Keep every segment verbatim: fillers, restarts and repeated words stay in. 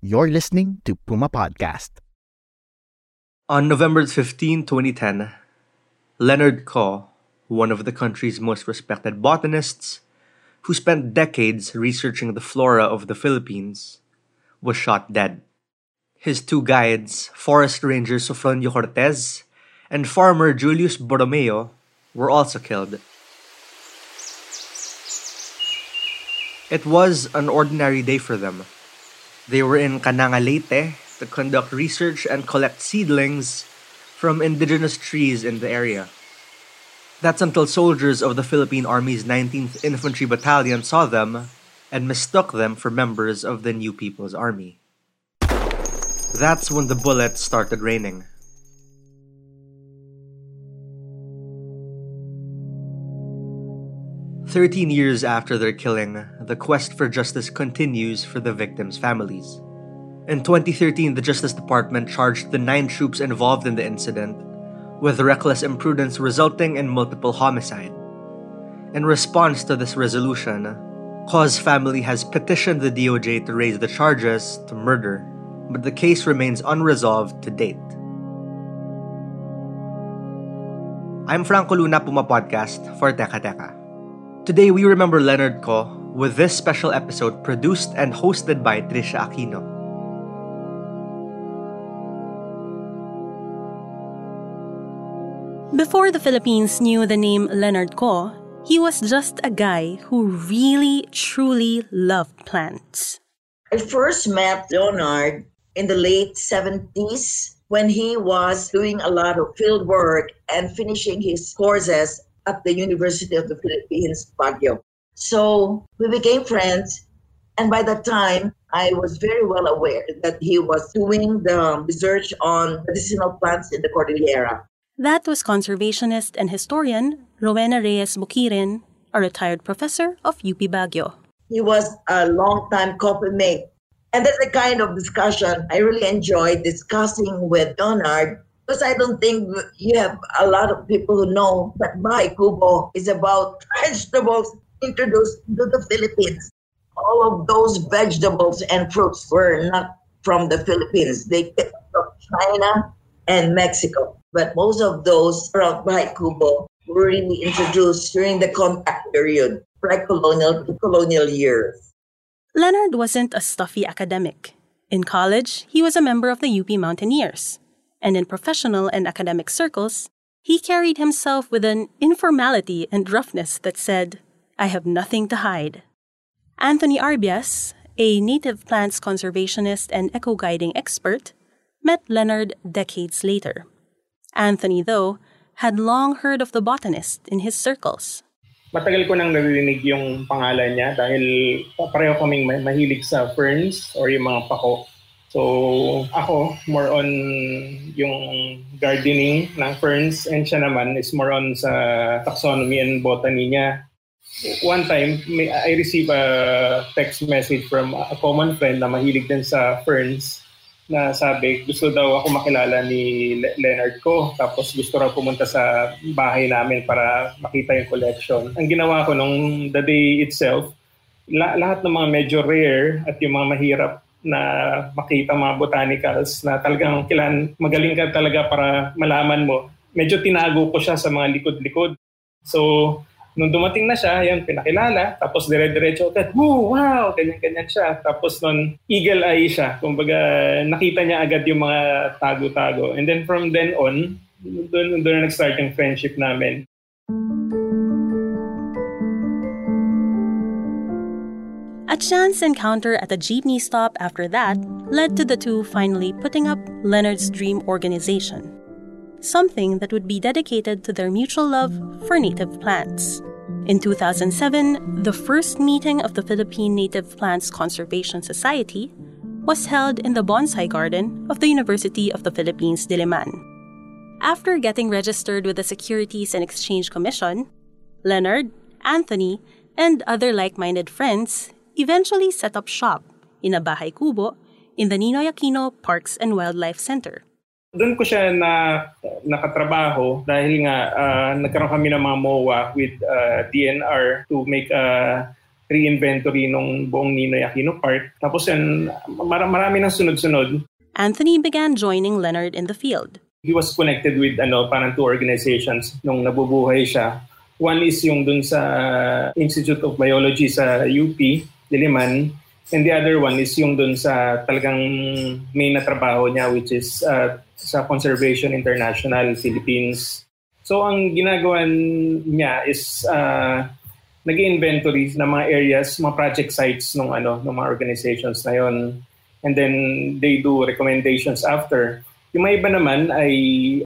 You're listening to Puma Podcast. On November fifteenth, twenty ten, Leonard Co, one of the country's most respected botanists, who spent decades researching the flora of the Philippines, was shot dead. His two guides, forest ranger Sofranio Cortez and farmer Julius Borromeo, were also killed. It was an ordinary day for them. They were in Kananga, Leyte, to conduct research and collect seedlings from indigenous trees in the area. That's until soldiers of the Philippine Army's nineteenth Infantry Battalion saw them and mistook them for members of the New People's Army. That's when the bullets started raining. Thirteen years after their killing, the quest for justice continues for the victims' families. In twenty thirteen, the Justice Department charged the nine troops involved in the incident with reckless imprudence resulting in multiple homicide. In response to this resolution, Co's family has petitioned the D O J to raise the charges to murder, but the case remains unresolved to date. I'm Franco Luna, Puma Podcast for Teka Teka. Today, we remember Leonard Co with this special episode produced and hosted by Trisha Aquino. Before the Philippines knew the name Leonard Co, he was just a guy who really, truly loved plants. I first met Leonard in the late seventies when he was doing a lot of field work and finishing his courses at the University of the Philippines, Baguio. So we became friends, and by that time, I was very well aware that he was doing the research on medicinal plants in the Cordillera. That was conservationist and historian Rowena Reyes Boquiren, a retired professor of U P Baguio. He was a long-time coffee mate. And that's the kind of discussion I really enjoyed discussing with Leonard, because I don't think you have a lot of people who know that Bahay Kubo is about vegetables introduced to the Philippines. All of those vegetables and fruits were not from the Philippines. They came from China and Mexico. But most of those from Bahay Kubo were really introduced during the contact period, pre-colonial, colonial years. Leonard wasn't a stuffy academic. In college, he was a member of the U P Mountaineers. And in professional and academic circles, he carried himself with an informality and roughness that said, "I have nothing to hide." Anthony Arbias, a native plants conservationist and eco-guiding expert, met Leonard decades later. Anthony, though, had long heard of the botanist in his circles. Matagal ko nang narinig yung pangalan niya dahil pareho kaming mahilig sa ferns or yung mga pako. So ako, more on yung gardening ng ferns, and siya naman is more on sa taxonomy and botany niya. One time, may, I received a text message from a common friend na mahilig din sa ferns, na sabi, gusto daw ako makilala ni Le- Leonard Co. Tapos gusto raw pumunta sa bahay namin para makita yung collection. Ang ginawa ko nung the day itself, la- lahat ng mga medyo rare at yung mga mahirap na makita mga botanicals na talagang kailan magaling ka talaga para malaman mo. Medyo tinago ko siya sa mga likod-likod. So, nung dumating na siya, yan, pinakilala. Tapos dire-diretso, woo, wow, ganyan-ganyan siya. Tapos nun, eagle eye siya. Kumbaga, nakita niya agad yung mga tago-tago. And then from then on, doon na nag-start yung friendship namin. A chance encounter at a jeepney stop after that led to the two finally putting up Leonard's dream organization, something that would be dedicated to their mutual love for native plants. In two thousand seven, the first meeting of the Philippine Native Plants Conservation Society was held in the Bonsai Garden of the University of the Philippines Diliman. After getting registered with the Securities and Exchange Commission, Leonard, Anthony, and other like-minded friends eventually set up shop in a Bahay Kubo in the Ninoy Aquino Parks and Wildlife Center. Doon ko siya na nakatrabaho dahil nga uh, nagkaroon kami ng mga M O A with uh, D N R to make a re-inventory ng buong Ninoy Aquino Park. Tapos yan, mar- marami ng sunod-sunod. Anthony began joining Leonard in the field. He was connected with ano, parang two organizations nung nabubuhay siya. One is yung dun sa Institute of Biology sa U P, Diliman. And the other one is yung dun sa talagang main na trabaho niya, which is uh, sa Conservation International Philippines. So ang ginagawa niya is uh, nag-inventory ng mga areas, mga project sites ng ano, ng mga organizations na yon. And then they do recommendations after. Yung mga iba naman ay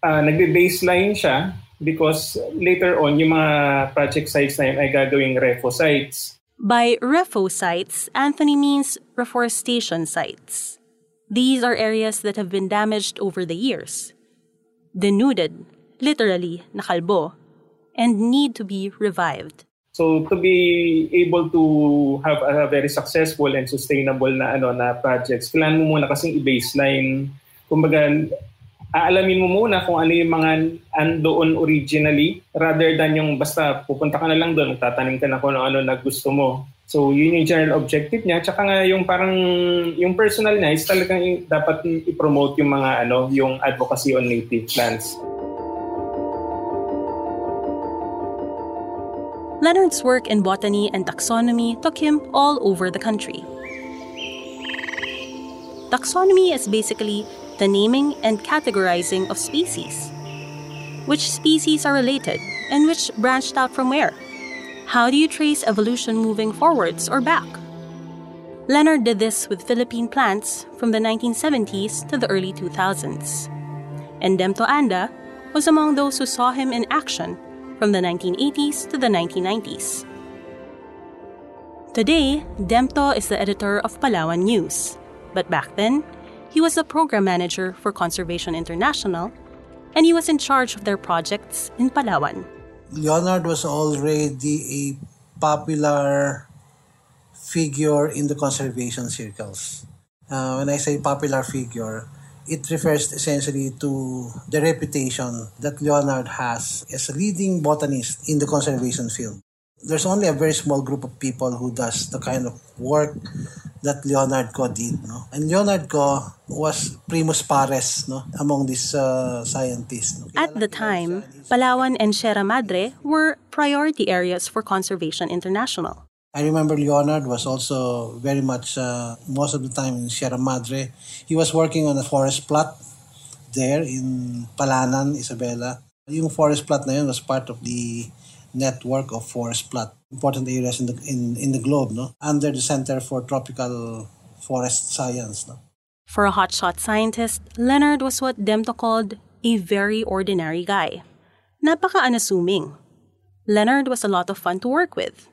uh, nagbe-baseline siya because later on yung mga project sites na yun ay gagawing refo sites. By refo sites, Anthony means reforestation sites. These are areas that have been damaged over the years, denuded, literally, nakalbo, and need to be revived. So to be able to have a very successful and sustainable na ano na projects, kailangan mo muna kasing i-baseline. Kumbaga, aalamin mo muna kung ano yung mga andoon originally rather than yung basta pupunta ka na lang doon, magtatanim ka na kung ano na gusto mo. So, yun yung general objective niya. Tsaka nga yung parang, yung personal niya is talagang dapat i-promote yung mga ano, yung advocacy on native plants. Leonard's work in botany and taxonomy took him all over the country. Taxonomy is basically the naming and categorizing of species. Which species are related and which branched out from where? How do you trace evolution moving forwards or back? Leonard did this with Philippine plants from the nineteen seventies to the early two thousands. And Demto Anda was among those who saw him in action from the nineteen eighties to the nineteen nineties. Today, Demto is the editor of Palawan News. But back then, he was the program manager for Conservation International, and he was in charge of their projects in Palawan. Leonard was already a popular figure in the conservation circles. Uh, when I say popular figure, it refers essentially to the reputation that Leonard has as a leading botanist in the conservation field. There's only a very small group of people who does the kind of work that Leonard Co did, no? And Leonard Co was primus pares, no, among these uh, scientists. No? At the time, Palawan and Sierra Madre were priority areas for Conservation International. I remember Leonard was also very much, uh, most of the time in Sierra Madre. He was working on a forest plot there in Palanan, Isabela. Yung forest plot na yun was part of the network of forest plot, important areas in the in, in the globe, no, under the Center for Tropical Forest Science, no. For a hotshot scientist, Leonard was what Demto called a very ordinary guy. Napaka-unassuming. Leonard was a lot of fun to work with,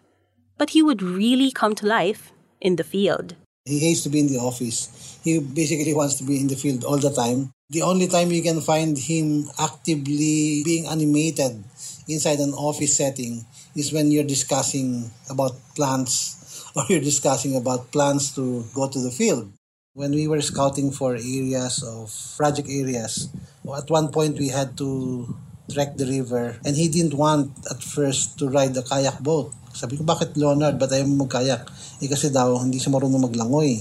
but he would really come to life in the field. He hates to be in the office. He basically wants to be in the field all the time. The only time you can find him actively being animated inside an office setting is when you're discussing about plants or you're discussing about plans to go to the field. When we were scouting for areas of project areas, at one point we had to trek the river and he didn't want at first to ride the kayak boat. Sabi ko, bakit Leonard? Ba't ayaw mo mag-kayak? Eh kasi daw hindi siya marunong maglangoy.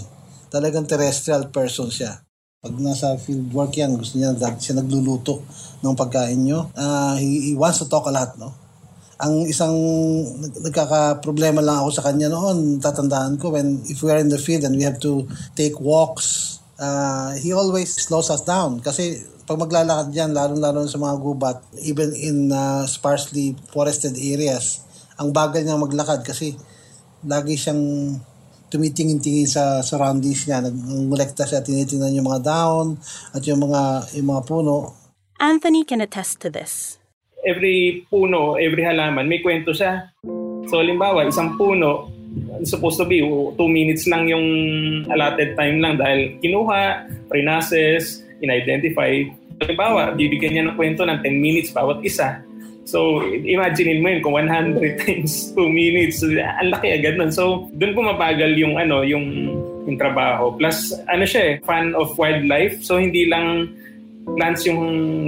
Talagang terrestrial person siya. Pag nasa field work yan, gusto niya dahil siya nagluluto ng pagkain nyo. Uh, he, he wants to talk a lot, no? Ang isang nagkakaproblema lang ako sa kanya noon, tatandaan ko, when if we are in the field and we have to take walks, uh, he always slows us down. Kasi pag maglalakad yan, lalo-lalo sa mga gubat, even in uh, sparsely forested areas, ang bagal niya maglakad kasi lagi siyang tumitingin-tingin sa surroundings niya, nagmulekta siya, tinitingnan yung mga dahon at yung mga, yung mga puno. Anthony can attest to this. Every puno, every halaman, may kwento siya. So, halimbawa, isang puno, supposed to be two minutes lang yung allotted time lang dahil kinuha, pre-nases, in-identify. Halimbawa, bibigyan niya ng kwento ng ten minutes bawat isa. So, imagine mo yun kung one hundred times two minutes. Ang laki agad nun. So, doon pumapagal yung ano, yung, yung trabaho. Plus, ano siya eh, fan of wildlife. So, hindi lang plants yung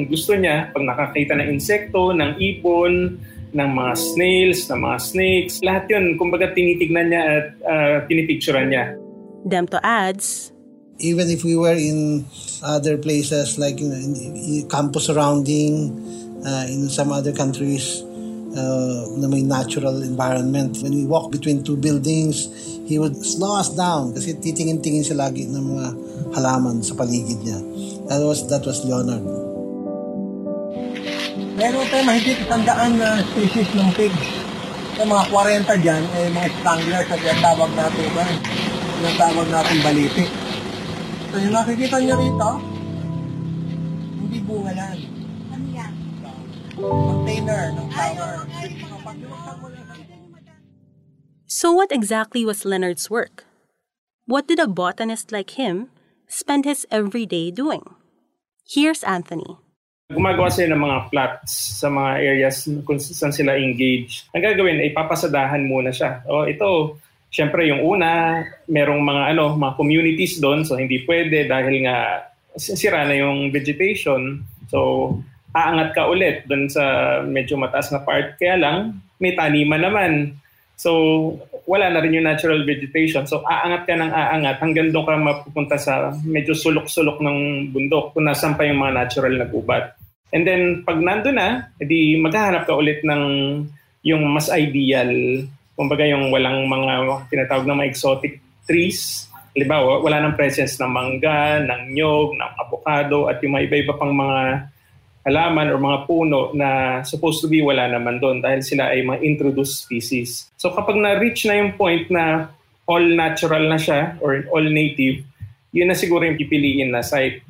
gusto niya. Pag nakakita ng insekto, ng ipon, ng mga snails, ng mga snakes. Lahat yun, kumbaga tinitignan niya at uh, pinipicturan niya. Demto adds, even if we were in other places like you know, in, in campus surrounding, Uh, in some other countries uh, na may natural environment. When we walk between two buildings, he would slow us down kasi titingin-tingin siya lagi ng mga halaman sa paligid niya. That was, that was Leonard. Meron tayo mahigit tandaan na species ng pig. Sa mga forty dyan, eh, mga stranglers at yung tawag natin ba? Yung tawag natin baliti. So yung nakikita niyo rito, hindi bunga lang. So what exactly was Leonard's work? What did a botanist like him spend his everyday doing? Here's Anthony. Gumagawa sila ng mga plots sa mga areas kung saan sila engaged. Ang gagawin ay papasadahan muna siya. O ito, syempre yung una, merong mga ano, mga communities doon so hindi pwede dahil nga sira na yung vegetation. So aangat ka ulit doon sa medyo mataas na part. Kaya lang, may taniman naman. So, wala na rin yung natural vegetation. So, aangat ka ng aangat hanggang doon ka mapupunta sa medyo sulok-sulok ng bundok kung nasan pa yung mga natural na gubat. And then, pag nandun na, edi maghahanap ka ulit ng yung mas ideal. Kumbaga yung walang mga tinatawag na mga exotic trees. Halimbawa, wala ng presence ng mangga, ng nyog, ng avocado, at yung mga iba-iba pang mga halaman or mga puno na supposed to be wala naman doon dahil sila ay mga introduced species. So kapag na-reach na yung point na all natural na siya or all native, yun na siguro yung pipiliin na site.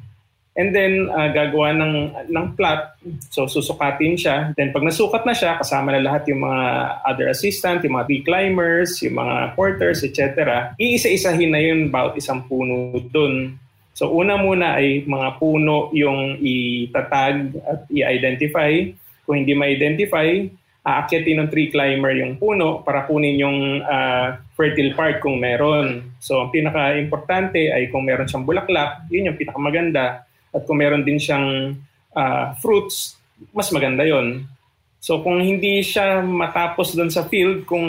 And then uh, gagawa ng, ng plot, so susukatin siya. Then pag nasukat na siya, kasama na lahat yung mga other assistant, yung mga climbers, yung mga porters, et cetera. Iisa-isahin na yun about isang puno doon. So una muna ay mga puno yung itatag at i-identify. Kung hindi ma-identify, aakyatin ng tree climber yung puno para kunin yung uh, fertile part kung meron. So ang pinaka-importante ay kung meron siyang bulaklak, yun yung pinakamaganda. At kung meron din siyang uh, fruits, mas maganda yun. So kung hindi siya matapos doon sa field, kung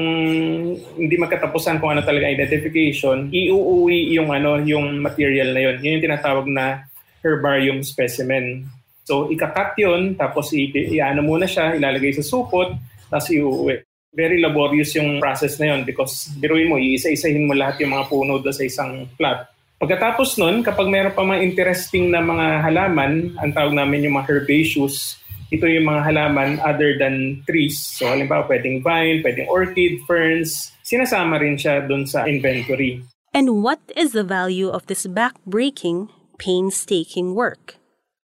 hindi magkatapusan kung ano talaga identification, iuuwi yung ano yung material na yun. Yun yung tinatawag na herbarium specimen. So ikakat yun, tapos i- iano muna siya, ilalagay sa supot, tapos iuuwi. Very laborious yung process na yun because biruin mo, iisa-isahin mo lahat yung mga puno doon sa isang plot. Pagkatapos nun, kapag meron pa mga interesting na mga halaman, ang tawag namin yung mga herbaceous. Ito yung mga halaman other than trees. So halimbawa, pwedeng vine, pwedeng orchid, ferns. Sinasama rin siya dun sa inventory. And what is the value of this back-breaking, painstaking work?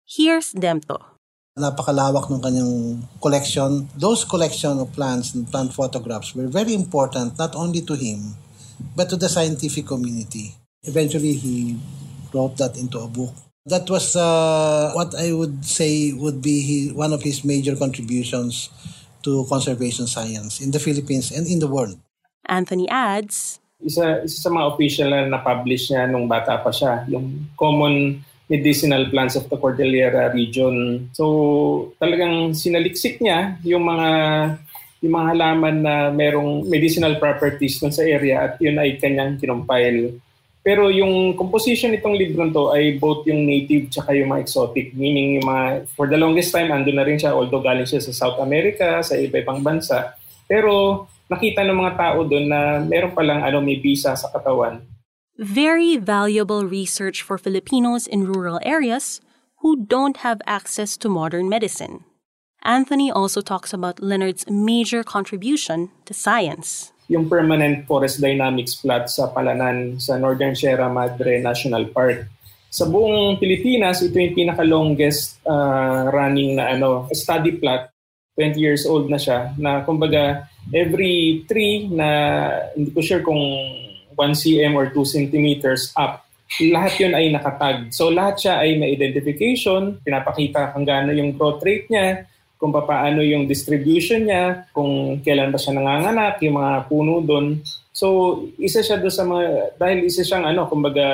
Here's Demto. Napakalawak ng kanyang collection. Those collection of plants and plant photographs were very important not only to him, but to the scientific community. Eventually, he wrote that into a book. That was uh, what I would say would be his, one of his major contributions to conservation science in the Philippines and in the world. Anthony adds, Isa, isa sa mga official na na-publish niya nung bata pa siya, yung Common Medicinal Plants of the Cordillera Region. So talagang sinaliksik niya yung mga, yung mga halaman na merong medicinal properties dun sa area at yun ay kanyang kinompile. Pero yung composition nitong libro nito ay both yung native tsaka yung mga exotic. Meaning yung mga, for the longest time, andun na rin siya, although galing siya sa South America, sa iba-ibang bansa. Pero nakita ng mga tao doon na meron palang ano, may bisa sa katawan. Very valuable research for Filipinos in rural areas who don't have access to modern medicine. Anthony also talks about Leonard's major contribution to science. Yung permanent forest dynamics plot sa Palanan, sa Northern Sierra Madre National Park. Sa buong Pilipinas, ito yung pinaka-longest uh, running na ano, study plot. twenty years old na siya, na kumbaga every tree na, hindi ko sure kung one centimeter or two centimeters up, lahat yun ay nakatag. So lahat siya ay may identification, pinapakita kung gaano yung growth rate niya, kung paano yung distribution niya, kung kailan ba siya nanganganak, yung mga puno doon. So isa siya doon sa mga, dahil isa siyang ano, kumbaga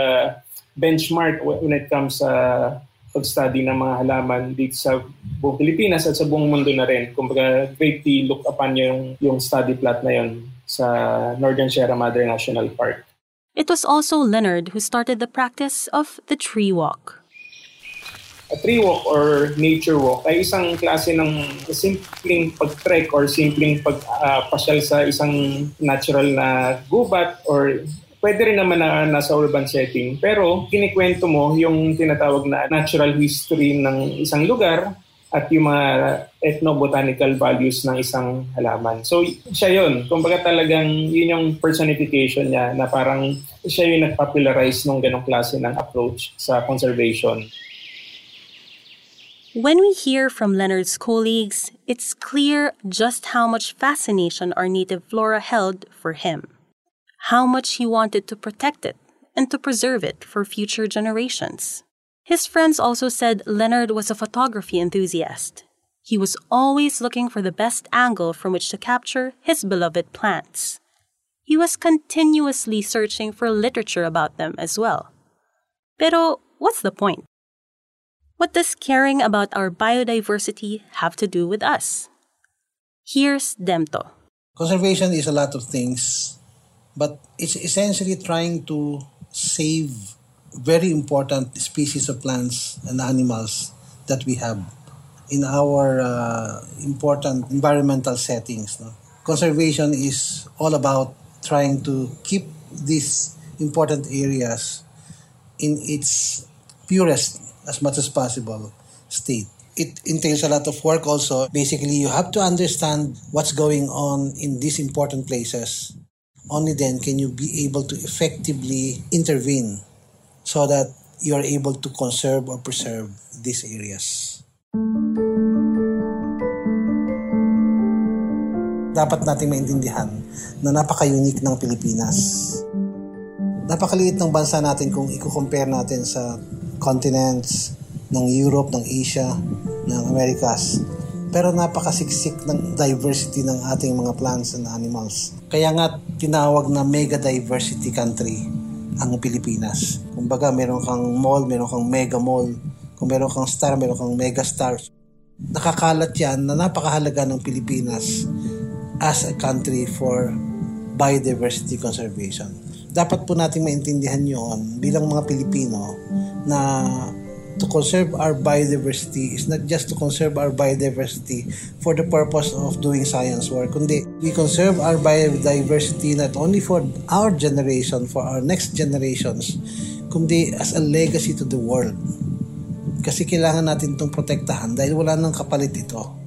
benchmark when it comes sa pag-study ng mga halaman dito sa buong Pilipinas at sa buong mundo na rin. Kumbaga greatly look upon yung, yung study plot na yun sa Northern Sierra Madre National Park. It was also Leonard who started the practice of the tree walk. A tree walk or nature walk ay isang klase ng simpleng pag-trek or simpleng pagpasyal uh, sa isang natural na gubat, or pwede rin naman na nasa urban setting. Pero kinikwento mo yung tinatawag na natural history ng isang lugar at yung mga ethnobotanical values ng isang halaman. So, siya yun. Kumbaga talagang yun yung personification niya, na parang siya yung nag-popularize ng ganong klase ng approach sa conservation. When we hear from Leonard's colleagues, it's clear just how much fascination our native flora held for him, how much he wanted to protect it and to preserve it for future generations. His friends also said Leonard was a photography enthusiast. He was always looking for the best angle from which to capture his beloved plants. He was continuously searching for literature about them as well. Pero what's the point? What does caring about our biodiversity have to do with us? Here's Demto. Conservation is a lot of things, but it's essentially trying to save very important species of plants and animals that we have in our uh, important environmental settings. No? Conservation is all about trying to keep these important areas in its purest, as much as possible, state. It entails a lot of work also. Basically, you have to understand what's going on in these important places. Only then can you be able to effectively intervene so that you are able to conserve or preserve these areas. Dapat natin maintindihan na napaka-unique ng Pilipinas. Napakaliit ng bansa natin kung i-compare natin sa continents ng Europe, ng Asia, ng Americas. Pero napakasiksik ng diversity ng ating mga plants and animals. Kaya nga tinawag na mega diversity country ang Pilipinas. Kumbaga, meron kang mall, meron kang mega mall. Kung meron kang star, meron kang mega star. Nakakalat yan na napakahalaga ng Pilipinas as a country for biodiversity conservation. Dapat po natin maintindihan yun bilang mga Pilipino na to conserve our biodiversity is not just to conserve our biodiversity for the purpose of doing science work, kundi we conserve our biodiversity not only for our generation, for our next generations, kundi as a legacy to the world. Kasi kailangan natin itong protektahan dahil wala nang kapalit ito.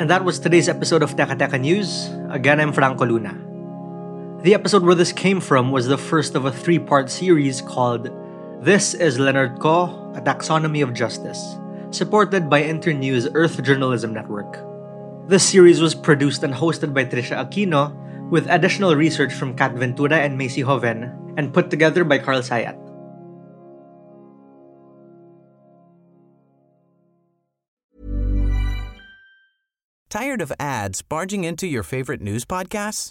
And that was today's episode of Teka Teka News. Again, I'm Franco Luna. The episode where this came from was the first of a three-part series called This is Leonard Co, A Taxonomy of Justice, supported by Internews Earth Journalism Network. This series was produced and hosted by Trisha Aquino, with additional research from Kat Ventura and Macy Hoven, and put together by Carl Sayat. Tired of ads barging into your favorite news podcasts?